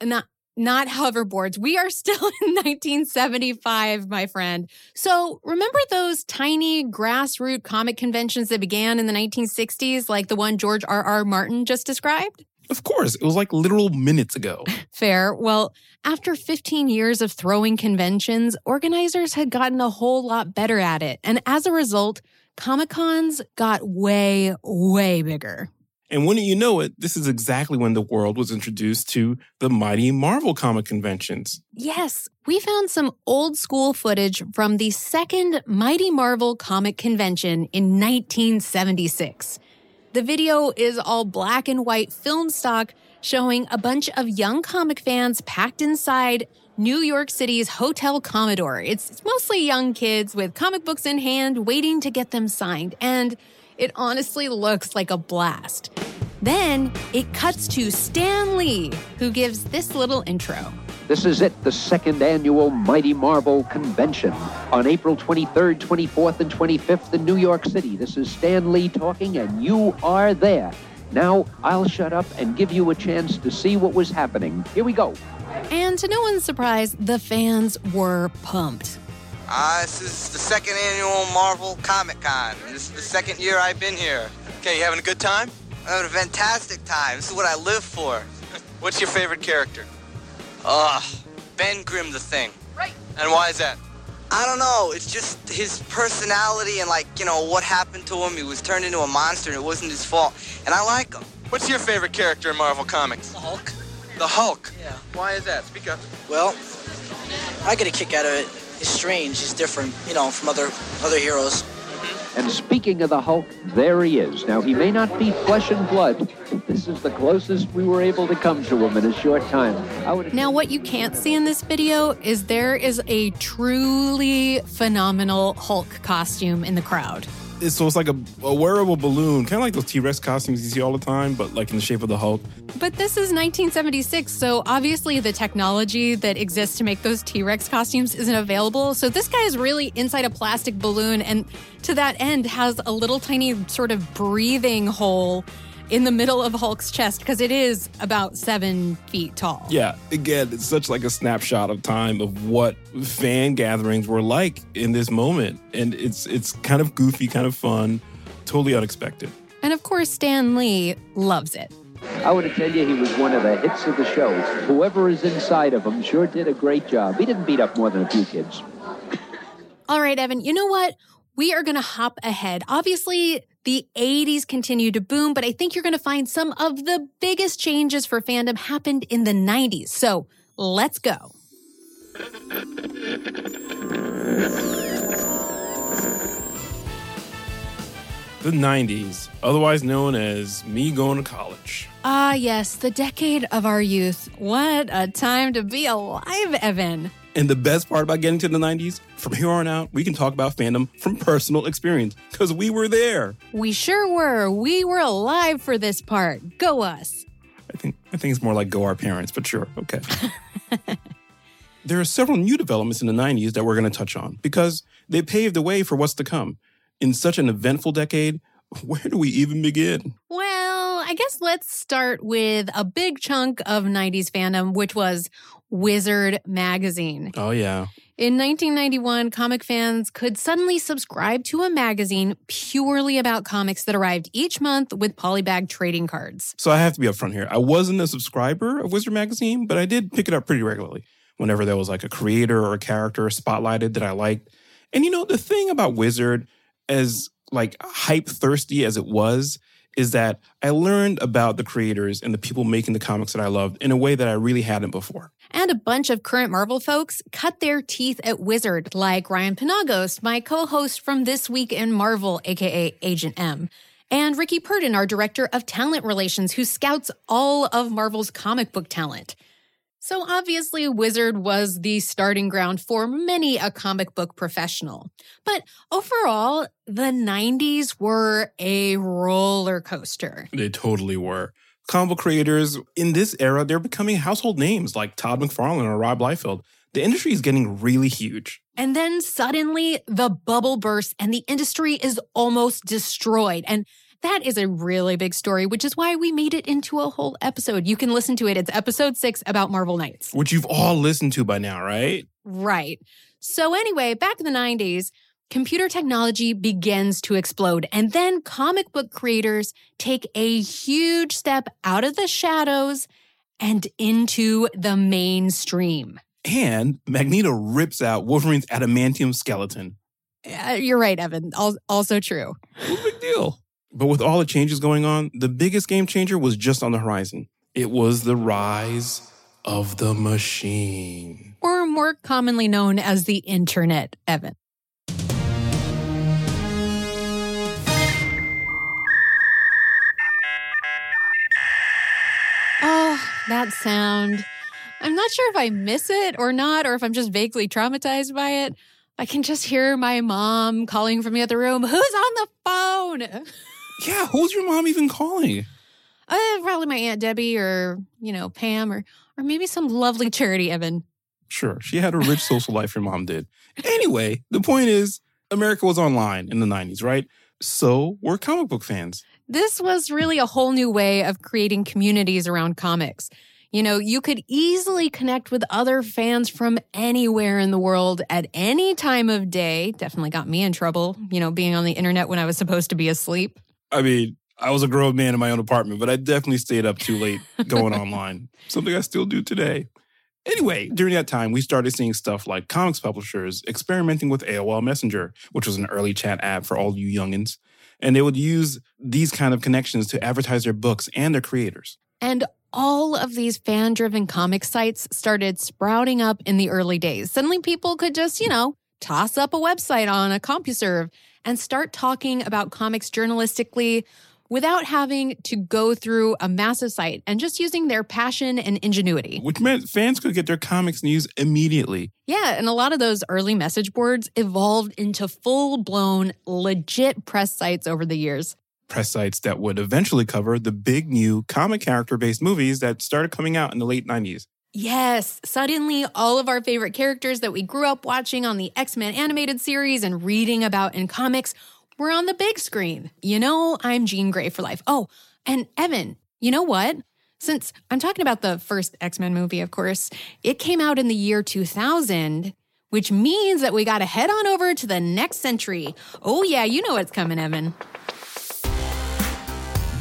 not... Not hoverboards. We are still in nineteen seventy-five, my friend. So remember those tiny grassroots comic conventions that began in the nineteen sixties, like the one George R R. Martin just described? Of course. It was like literal minutes ago. Fair. Well, after fifteen years of throwing conventions, organizers had gotten a whole lot better at it. And as a result, Comic-Cons got way, way bigger. And wouldn't you know it, this is exactly when the world was introduced to the mighty Marvel comic conventions. Yes, we found some old school footage from the second Mighty Marvel comic convention in nineteen seventy-six. The video is all black and white film stock showing a bunch of young comic fans packed inside New York City's Hotel Commodore. It's mostly young kids with comic books in hand waiting to get them signed, and it honestly looks like a blast. Then it cuts to Stan Lee, who gives this little intro. This is it, the second annual Mighty Marvel Convention. On April twenty-third, twenty-fourth, and twenty-fifth in New York City, this is Stan Lee talking, and you are there. Now I'll shut up and give you a chance to see what was happening. Here we go. And to no one's surprise, the fans were pumped. Uh, this is the second annual Marvel Comic-Con. This is the second year I've been here. Okay, you having a good time? I'm having a fantastic time. This is what I live for. What's your favorite character? Uh, Ben Grimm the Thing. Right. And why is that? I don't know. It's just his personality and, like, you know, what happened to him. He was turned into a monster and it wasn't his fault. And I like him. What's your favorite character in Marvel Comics? The Hulk. The Hulk? Yeah. Why is that? Speak up. Well, I get a kick out of it. He's strange, he's different, you know, from other other heroes. And speaking of the Hulk, there he is. Now, he may not be flesh and blood, but this is the closest we were able to come to him in a short time. I would... Now, what you can't see in this video is there is a truly phenomenal Hulk costume in the crowd. It's, so it's like a, a wearable balloon, kind of like those T-Rex costumes you see all the time, but like in the shape of the Hulk. But this is nineteen seventy-six, so obviously the technology that exists to make those T-Rex costumes isn't available. So this guy is really inside a plastic balloon, and to that end has a little tiny sort of breathing hole in the middle of Hulk's chest, because it is about seven feet tall. Yeah, again, it's such like a snapshot of time of what fan gatherings were like in this moment. And it's it's kind of goofy, kind of fun, totally unexpected. And of course, Stan Lee loves it. I would tell you he was one of the hits of the show. Whoever is inside of him sure did a great job. He didn't beat up more than a few kids. All right, Evan, you know what? We are going to hop ahead. Obviously, the eighties continue to boom, but I think you're going to find some of the biggest changes for fandom happened in the nineties. So let's go. The nineties, otherwise known as me going to college. Ah, yes, the decade of our youth. What a time to be alive, Evan. And the best part about getting to the nineties, from here on out, we can talk about fandom from personal experience, because we were there. We sure were. We were alive for this part. Go us. I think I think it's more like go our parents, but sure, okay. There are several new developments in the nineties that we're going to touch on, because they paved the way for what's to come. In such an eventful decade, where do we even begin? Well, I guess let's start with a big chunk of nineties fandom, which was Wizard Magazine. Oh, yeah. In nineteen ninety-one, comic fans could suddenly subscribe to a magazine purely about comics that arrived each month with polybag trading cards. So I have to be upfront here. I wasn't a subscriber of Wizard Magazine, but I did pick it up pretty regularly. Whenever there was like a creator or a character spotlighted that I liked. And you know, the thing about Wizard, as like hype-thirsty as it was, is that I learned about the creators and the people making the comics that I loved in a way that I really hadn't before. And a bunch of current Marvel folks cut their teeth at Wizard, like Ryan Panagos, my co-host from This Week in Marvel, a k a. Agent M, and Ricky Purdon, our director of talent relations, who scouts all of Marvel's comic book talent. So obviously, Wizard was the starting ground for many a comic book professional. But overall, the nineties were a roller coaster. They totally were. Comic book creators in this era, they're becoming household names like Todd McFarlane or Rob Liefeld. The industry is getting really huge. And then suddenly, the bubble bursts and the industry is almost destroyed. And that is a really big story, which is why we made it into a whole episode. You can listen to it. It's episode six about Marvel Knights. Which you've all listened to by now, right? Right. So anyway, back in the nineties, computer technology begins to explode. And then comic book creators take a huge step out of the shadows and into the mainstream. And Magneto rips out Wolverine's adamantium skeleton. Uh, you're right, Evan. Al- also true. What a big deal. But with all the changes going on, the biggest game changer was just on the horizon. It was the rise of the machine. Or more commonly known as the internet, Evan. Oh, that sound. I'm not sure if I miss it or not, or if I'm just vaguely traumatized by it. I can just hear my mom calling from the other room, who's on the phone? Yeah, who's your mom even calling? Uh, probably my Aunt Debbie or, you know, Pam or or maybe some lovely charity, Evan. Sure, she had a rich social life, your mom did. Anyway, the point is, America was online in the nineties, right? So we're comic book fans. This was really a whole new way of creating communities around comics. You know, you could easily connect with other fans from anywhere in the world at any time of day. Definitely got me in trouble, you know, being on the internet when I was supposed to be asleep. I mean, I was a grown man in my own apartment, but I definitely stayed up too late going online. Something I still do today. Anyway, during that time, we started seeing stuff like comics publishers experimenting with A O L Messenger, which was an early chat app for all you youngins. And they would use these kind of connections to advertise their books and their creators. And all of these fan-driven comic sites started sprouting up in the early days. Suddenly people could just, you know, toss up a website on a CompuServe and start talking about comics journalistically without having to go through a massive site and just using their passion and ingenuity. Which meant fans could get their comics news immediately. Yeah, and a lot of those early message boards evolved into full-blown, legit press sites over the years. Press sites that would eventually cover the big new comic character-based movies that started coming out in the late nineties. Yes, suddenly all of our favorite characters that we grew up watching on the X-Men animated series and reading about in comics were on the big screen. You know, I'm Jean Grey for life. Oh, and Evan, you know what? Since I'm talking about the first X-Men movie, of course, it came out in the year two thousand, which means that we gotta head on over to the next century. Oh yeah, you know what's coming, Evan.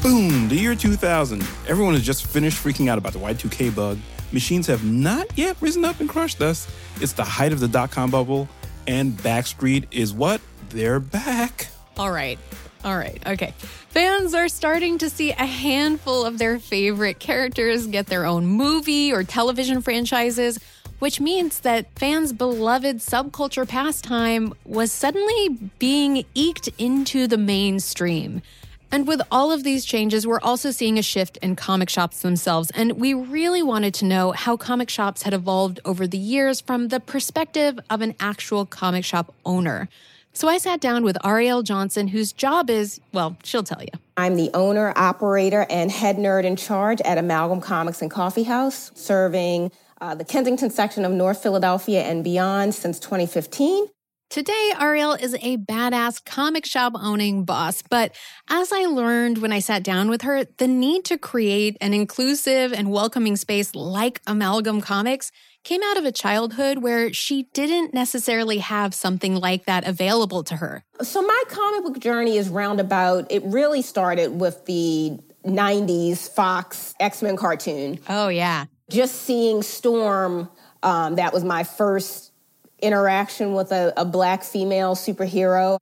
Boom, the year two thousand. Everyone has just finished freaking out about the Y two K bug. Machines have not yet risen up and crushed us. It's the height of the dot-com bubble. and Backstreet is what? They're back. All right. All right. Okay. Fans are starting to see a handful of their favorite characters get their own movie or television franchises, which means that fans' beloved subculture pastime was suddenly being eked into the mainstream. And with all of these changes, we're also seeing a shift in comic shops themselves. And we really wanted to know how comic shops had evolved over the years from the perspective of an actual comic shop owner. So I sat down with Arielle Johnson, whose job is, well, she'll tell you. I'm the owner, operator, and head nerd in charge at Amalgam Comics and Coffeehouse, serving uh, the Kensington section of North Philadelphia and beyond since twenty fifteen. Today, Arielle is a badass comic shop-owning boss, but as I learned when I sat down with her, the need to create an inclusive and welcoming space like Amalgam Comics came out of a childhood where she didn't necessarily have something like that available to her. So my comic book journey is roundabout. It really started with the nineties Fox X-Men cartoon. Oh, yeah. Just seeing Storm, um, that was my first interaction with a, a Black female superhero.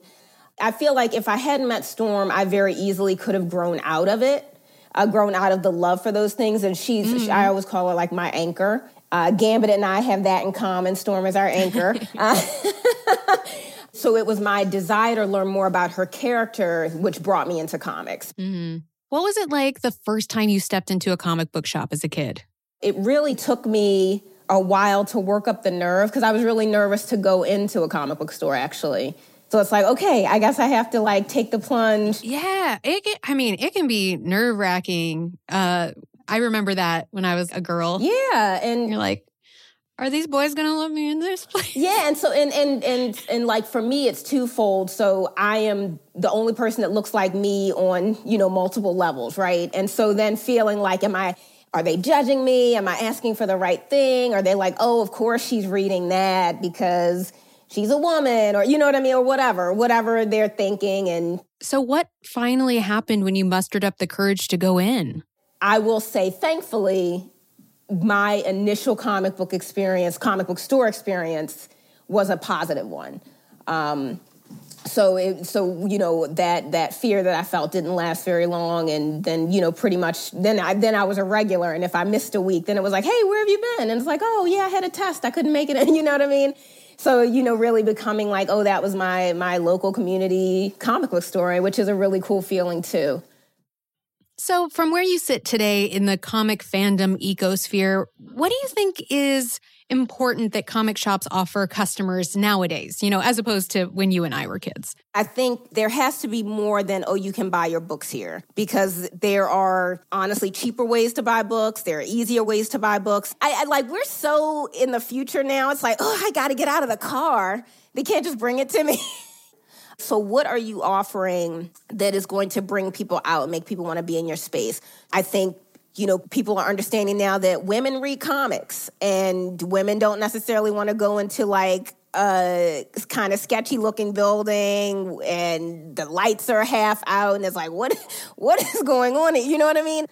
I feel like if I hadn't met Storm, I very easily could have grown out of it, uh, grown out of the love for those things. And she's, mm-hmm. she, I always call her like my anchor. Uh, Gambit and I have that in common. Storm is our anchor. uh, so it was my desire to learn more about her character, which brought me into comics. Mm-hmm. What was it like the first time you stepped into a comic book shop as a kid? It really took me a while to work up the nerve because I was really nervous to go into a comic book store, actually. So it's like, okay, I guess I have to like take the plunge. Yeah, it. Can, I mean, it can be nerve wracking. Uh, I remember that when I was a girl. Yeah, and you're like, are these boys going to let me in this place? Yeah, and so and and and and like for me, it's twofold. So I am the only person that looks like me on, you know, multiple levels, right? And so then feeling like, am I? Are they judging me? Am I asking for the right thing? Are they like, oh, of course she's reading that because she's a woman, or you know what I mean, or whatever, whatever they're thinking. And so what finally happened when you mustered up the courage to go in? I will say, thankfully, my initial comic book experience, comic book store experience, was a positive one. Um, so, it, so you know that that fear that I felt didn't last very long, and then you know pretty much then I then I was a regular, and if I missed a week, then it was like, hey, where have you been? And it's like, oh yeah, I had a test, I couldn't make it. You know what I mean? So you know, really becoming like, oh, that was my my local community comic book store, which is a really cool feeling too. So, from where you sit today in the comic fandom ecosphere, what do you think is important that comic shops offer customers nowadays, you know, as opposed to when you and I were kids? I think there has to be more than, oh, you can buy your books here, because there are honestly cheaper ways to buy books. There are easier ways to buy books. I, I like, we're so in the future now. It's like, oh, I got to get out of the car. They can't just bring it to me. So what are you offering that is going to bring people out and make people want to be in your space? I think you know, people are understanding now that women read comics and women don't necessarily want to go into like a kind of sketchy looking building and the lights are half out and it's like, what, what is going on? You know what I mean?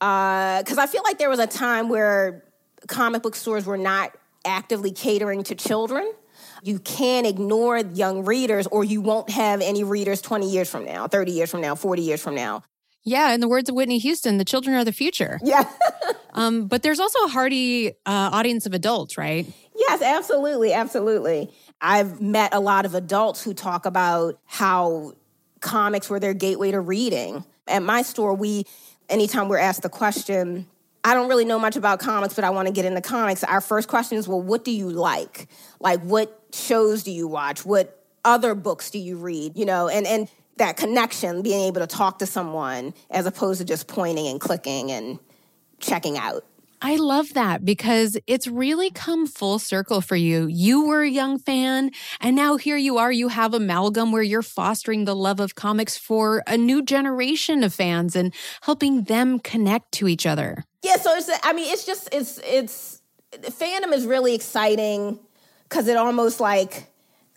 Uh, 'cause I feel like there was a time where comic book stores were not actively catering to children. You can't ignore young readers or you won't have any readers twenty years from now, thirty years from now, forty years from now. Yeah, in the words of Whitney Houston, the children are the future. Yeah. um, but there's also a hearty uh, audience of adults, right? Yes, absolutely, absolutely. I've met a lot of adults who talk about how comics were their gateway to reading. At my store, we, anytime we're asked the question, I don't really know much about comics, but I want to get into comics. Our first question is, well, what do you like? Like, what shows do you watch? What other books do you read? You know, and and... that connection, being able to talk to someone as opposed to just pointing and clicking and checking out. I love that because it's really come full circle for you. You were a young fan, and now here you are. You have Amalgam where you're fostering the love of comics for a new generation of fans and helping them connect to each other. Yeah, so it's, I mean, it's just, it's, it's, fandom is really exciting because it almost like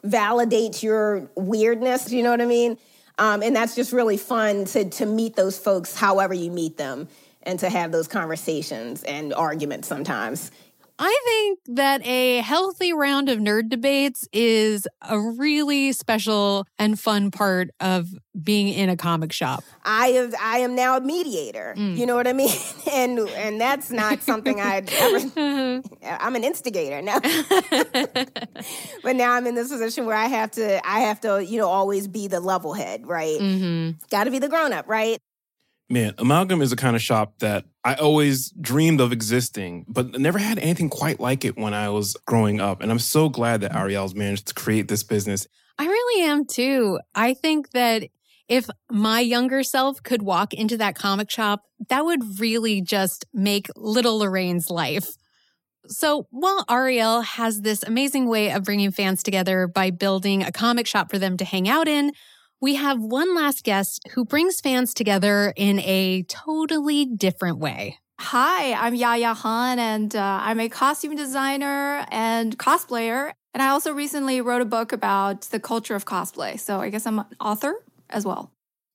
validates your weirdness. You know what I mean? Um, and that's just really fun to to meet those folks however you meet them and to have those conversations and arguments sometimes. I think that a healthy round of nerd debates is a really special and fun part of being in a comic shop. I am I am now a mediator. Mm. You know what I mean? And and that's not something I'd ever... I'm an instigator now. But now I'm in this position where I have to, I have to, you know, always be the level head, right? Mm-hmm. Got to be the grown-up, right? Man, Amalgam is the kind of shop that I always dreamed of existing, but never had anything quite like it when I was growing up. And I'm so glad that Arielle's managed to create this business. I really am too. I think that if my younger self could walk into that comic shop, that would really just make little Lorraine's life. So while Arielle has this amazing way of bringing fans together by building a comic shop for them to hang out in, we have one last guest who brings fans together in a totally different way. Hi, I'm Yaya Han, and uh, I'm a costume designer and cosplayer. And I also recently wrote a book about the culture of cosplay. So I guess I'm an author as well.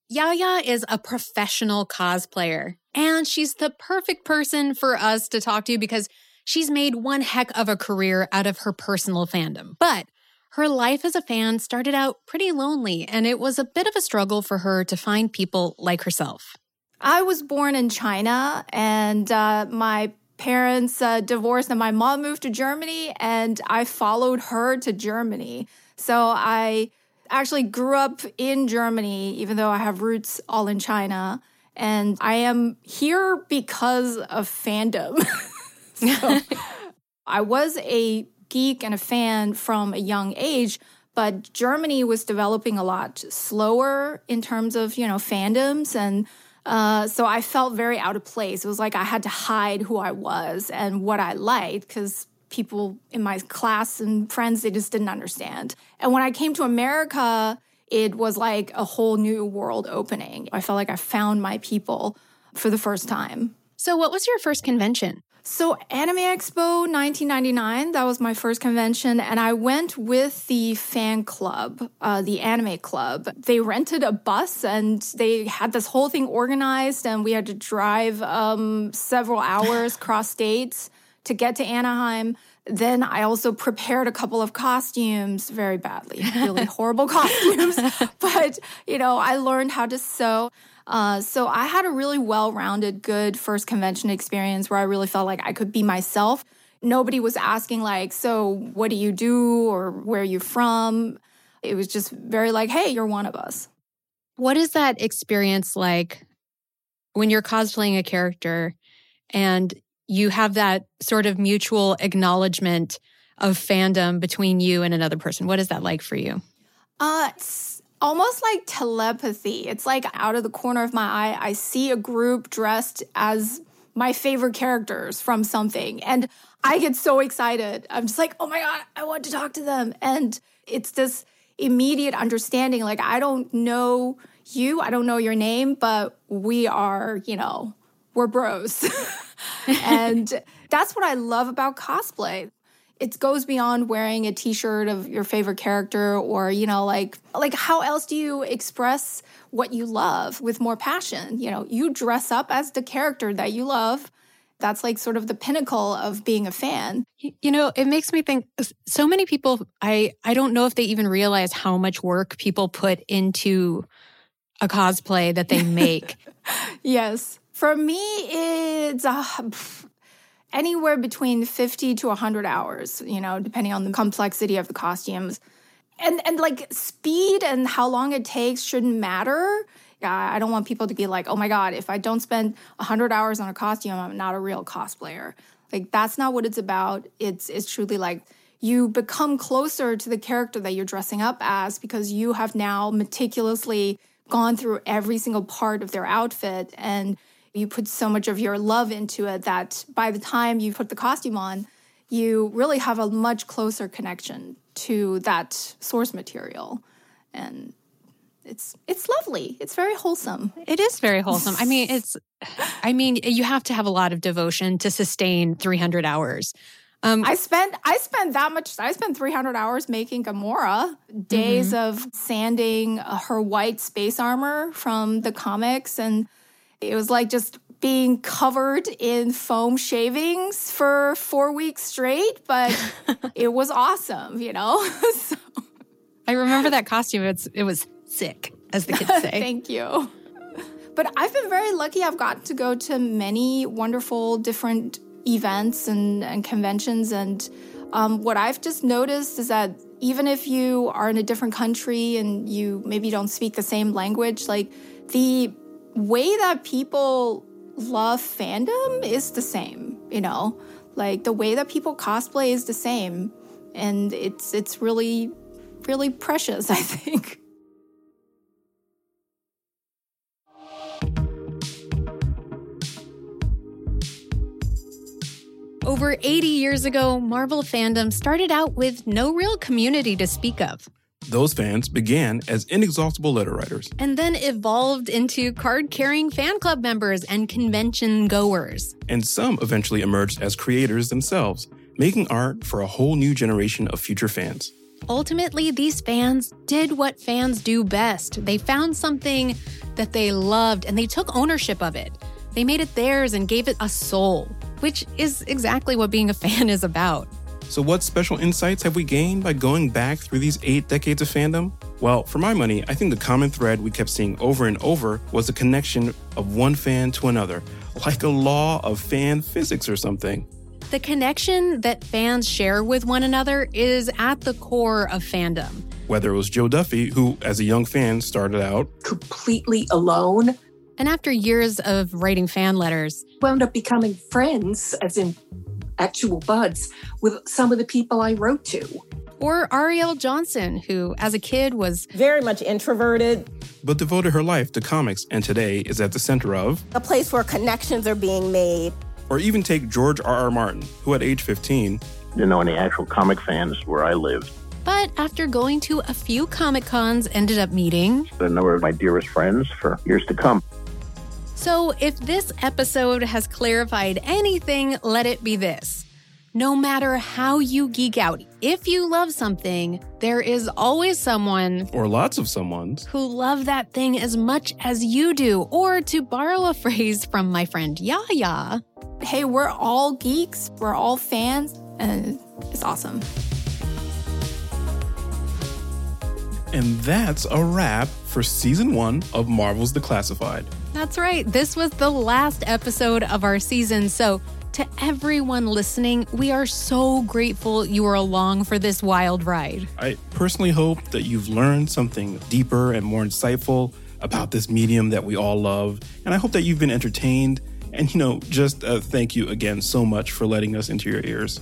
Yaya is a professional cosplayer, and she's the perfect person for us to talk to because she's made one heck of a career out of her personal fandom. But her life as a fan started out pretty lonely, and it was a bit of a struggle for her to find people like herself. I was born in China, and uh, my parents uh, divorced, and my mom moved to Germany, and I followed her to Germany. So I actually grew up in Germany, even though I have roots all in China. And I am here because of fandom. So, I was a geek and a fan from a young age, but Germany was developing a lot slower in terms of, you know, fandoms. And uh, so I felt very out of place. It was like I had to hide who I was and what I liked because people in my class and friends, they just didn't understand. And when I came to America, it was like a whole new world opening. I felt like I found my people for the first time. So what was your first convention? So Anime Expo nineteen ninety-nine, that was my first convention, and I went with the fan club, uh, the anime club. They rented a bus, and they had this whole thing organized, and we had to drive um, several hours cross states to get to Anaheim. Then I also prepared a couple of costumes very badly, really horrible costumes, but, you know, I learned how to sew. Uh, so I had a really well-rounded, good first convention experience where I really felt like I could be myself. Nobody was asking like, so what do you do or where are you from? It was just very like, hey, you're one of us. What is that experience like when you're cosplaying a character and you have that sort of mutual acknowledgement of fandom between you and another person? What is that like for you? Uh, it's almost like telepathy. It's like out of the corner of my eye, I see a group dressed as my favorite characters from something. And I get so excited. I'm just like, oh my God, I want to talk to them. And it's this immediate understanding. Like, I don't know you. I don't know your name, but we are, you know, we're bros. And that's what I love about cosplay. It goes beyond wearing a T-shirt of your favorite character or, you know, like, like how else do you express what you love with more passion? You know, you dress up as the character that you love. That's like sort of the pinnacle of being a fan. You know, it makes me think so many people, I, I don't know if they even realize how much work people put into a cosplay that they make. Yes. For me, it's... Uh, Anywhere between fifty to one hundred hours, you know, depending on the complexity of the costumes. And, and like, speed and how long it takes shouldn't matter. I don't want people to be like, oh, my God, if I don't spend one hundred hours on a costume, I'm not a real cosplayer. Like, that's not what it's about. It's, it's truly like you become closer to the character that you're dressing up as because you have now meticulously gone through every single part of their outfit and you put so much of your love into it that by the time you put the costume on, you really have a much closer connection to that source material. And it's it's lovely. It's very wholesome. It is very wholesome. I mean, it's I mean, you have to have a lot of devotion to sustain three hundred hours. Um, I spent I spent that much I spent three hundred hours making Gamora, days mm-hmm. of sanding her white space armor from the comics, and it was like just being covered in foam shavings for four weeks straight, but it was awesome, you know? So. I remember that costume. It's, it was sick, as the kids say. Thank you. But I've been very lucky. I've gotten to go to many wonderful different events and, and conventions. And um, what I've just noticed is that even if you are in a different country and you maybe don't speak the same language, like the way that people love fandom is the same, you know? Like the way that people cosplay is the same. And it's it's really, really precious, I think. Over eighty years ago, Marvel fandom started out with no real community to speak of. Those fans began as inexhaustible letter writers. And then evolved into card-carrying fan club members and convention goers. And some eventually emerged as creators themselves, making art for a whole new generation of future fans. Ultimately, these fans did what fans do best. They found something that they loved, and they took ownership of it. They made it theirs and gave it a soul, which is exactly what being a fan is about. So what special insights have we gained by going back through these eight decades of fandom? Well, for my money, I think the common thread we kept seeing over and over was the connection of one fan to another, like a law of fan physics or something. The connection that fans share with one another is at the core of fandom. Whether it was Joe Duffy, who as a young fan started out completely alone, and after years of writing fan letters, wound up becoming friends, as in actual buds, with some of the people I wrote to. Or Arielle Johnson, who as a kid was very much introverted, but devoted her life to comics and today is at the center of a place where connections are being made. Or even take George R R. Martin, who at age fifteen didn't know any actual comic fans where I lived. But after going to a few Comic Cons, ended up meeting a number of my dearest friends for years to come. So if this episode has clarified anything, let it be this. No matter how you geek out, if you love something, there is always someone, or lots of someones, who love that thing as much as you do. Or to borrow a phrase from my friend Yaya, hey, we're all geeks, we're all fans, and it's awesome. And that's a wrap for season one of Marvel's Declassified. That's right. This was the last episode of our season. So to everyone listening, we are so grateful you were along for this wild ride. I personally hope that you've learned something deeper and more insightful about this medium that we all love. And I hope that you've been entertained. And, you know, just uh, thank you again so much for letting us into your ears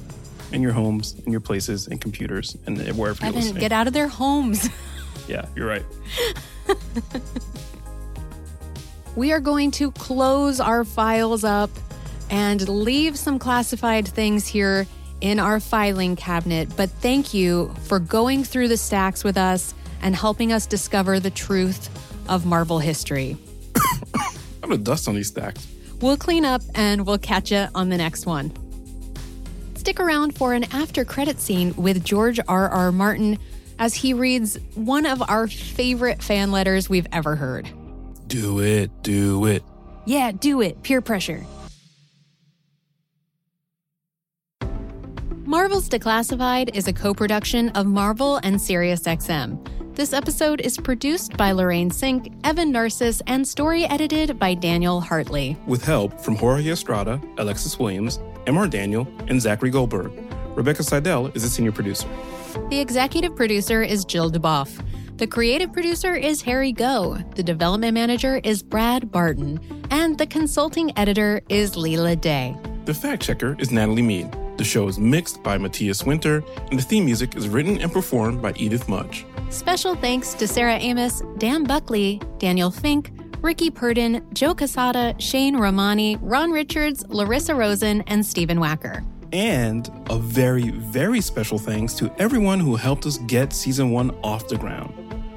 and your homes and your places and computers and wherever you're listening. Get out of their homes. Yeah, you're right. We are going to close our files up and leave some classified things here in our filing cabinet. But thank you for going through the stacks with us and helping us discover the truth of Marvel history. I'm gonna dust on these stacks. We'll clean up and we'll catch you on the next one. Stick around for an after-credit scene with George R R. Martin as he reads one of our favorite fan letters we've ever heard. Do it, do it. Yeah, do it. Peer pressure. Marvel's Declassified is a co-production of Marvel and SiriusXM. This episode is produced by Lorraine Sink, Evan Narcisse, and story edited by Daniel Hartley. With help from Jorge Estrada, Alexis Williams, M R Daniel, and Zachary Goldberg. Rebecca Seidel is the senior producer. The executive producer is Jill DeBoff. The creative producer is Harry Goh. The development manager is Brad Barton. And the consulting editor is Leela Day. The fact checker is Natalie Mead. The show is mixed by Matthias Winter. And the theme music is written and performed by Edith Mudge. Special thanks to Sarah Amos, Dan Buckley, Daniel Fink, Ricky Purdon, Joe Casada, Shane Romani, Ron Richards, Larissa Rosen, and Stephen Wacker. And a very, very special thanks to everyone who helped us get season one off the ground.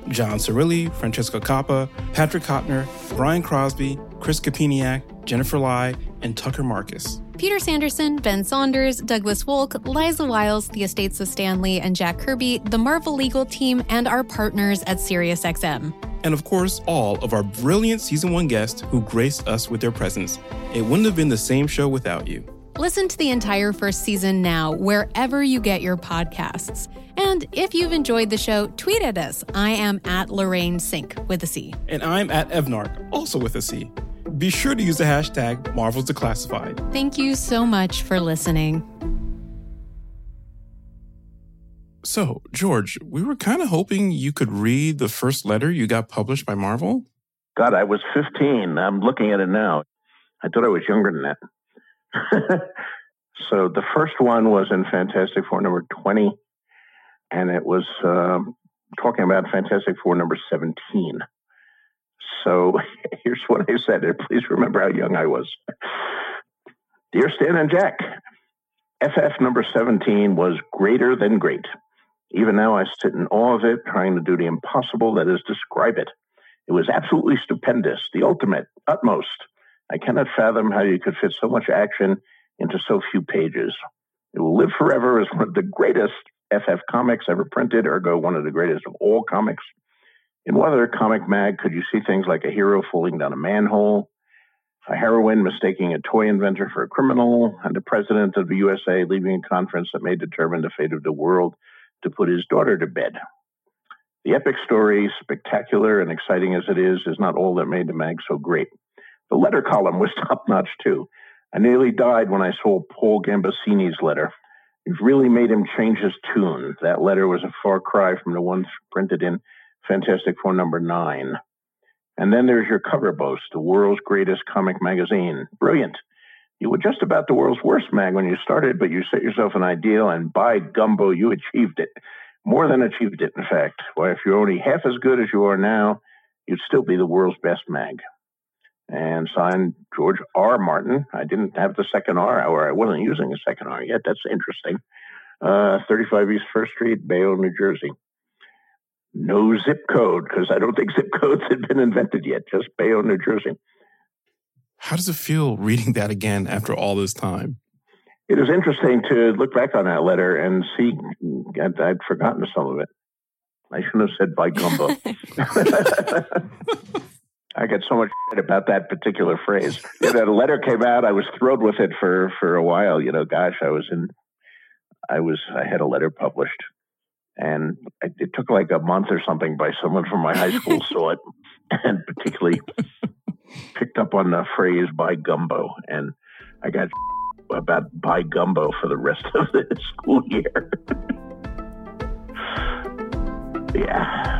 John Cirilli, Francesca Coppa, Patrick Kottner, Brian Crosby, Chris Kapiniak, Jennifer Lai, and Tucker Marcus. Peter Sanderson, Ben Saunders, Douglas Wolk, Liza Wiles, The Estates of Stan Lee and Jack Kirby, the Marvel Legal team, and our partners at SiriusXM. and of course, all of our brilliant Season one guests who graced us with their presence. It wouldn't have been the same show without you. Listen to the entire first season now, wherever you get your podcasts. And if you've enjoyed the show, tweet at us. I am at Lorraine Sink with a C. And I'm at Evnark, also with a C. Be sure to use the hashtag Marvel's Declassified. Thank you so much for listening. So, George, we were kind of hoping you could read the first letter you got published by Marvel. God, I was fifteen. I'm looking at it now. I thought I was younger than that. So the first one was in Fantastic Four number twenty, and it was uh, talking about Fantastic Four number seventeen. So here's what I said, and please remember how young I was. Dear Stan and Jack, F F number seventeen was greater than great. Even now I sit in awe of it, trying to do the impossible, that is, describe it. It was absolutely stupendous, the ultimate, utmost. I cannot fathom how you could fit so much action into so few pages. It will live forever as one of the greatest F F comics ever printed, ergo one of the greatest of all comics. In what other comic mag could you see things like a hero falling down a manhole, a heroine mistaking a toy inventor for a criminal, and the president of the U S A leaving a conference that may determine the fate of the world to put his daughter to bed? The epic story, spectacular and exciting as it is, is not all that made the mag so great. The letter column was top-notch, too. I nearly died when I saw Paul Gambasini's letter. It really made him change his tune. That letter was a far cry from the ones printed in Fantastic Four number nine. And then there's your cover boast, the world's greatest comic magazine. Brilliant. You were just about the world's worst mag when you started, but you set yourself an ideal, and by gumbo, you achieved it. More than achieved it, in fact. Why, if you're only half as good as you are now, you'd still be the world's best mag. And signed George R. Martin. I didn't have the second R, or I wasn't using a second R yet. That's interesting. Uh, thirty-five East First Street, Bayonne, New Jersey. No zip code, because I don't think zip codes had been invented yet. Just Bayonne, New Jersey. How does it feel reading that again after all this time? It is interesting to look back on that letter and see. I'd, I'd forgotten some of it. I shouldn't have said by gumbo. I got so much shit about that particular phrase. You know, the letter came out. I was thrilled with it for, for a while. You know, gosh, I was in, I was, I had a letter published, and I, it took like a month or something by someone from my high school saw it, and particularly picked up on the phrase "by gumbo," and I got shit about "by gumbo" for the rest of the school year. Yeah.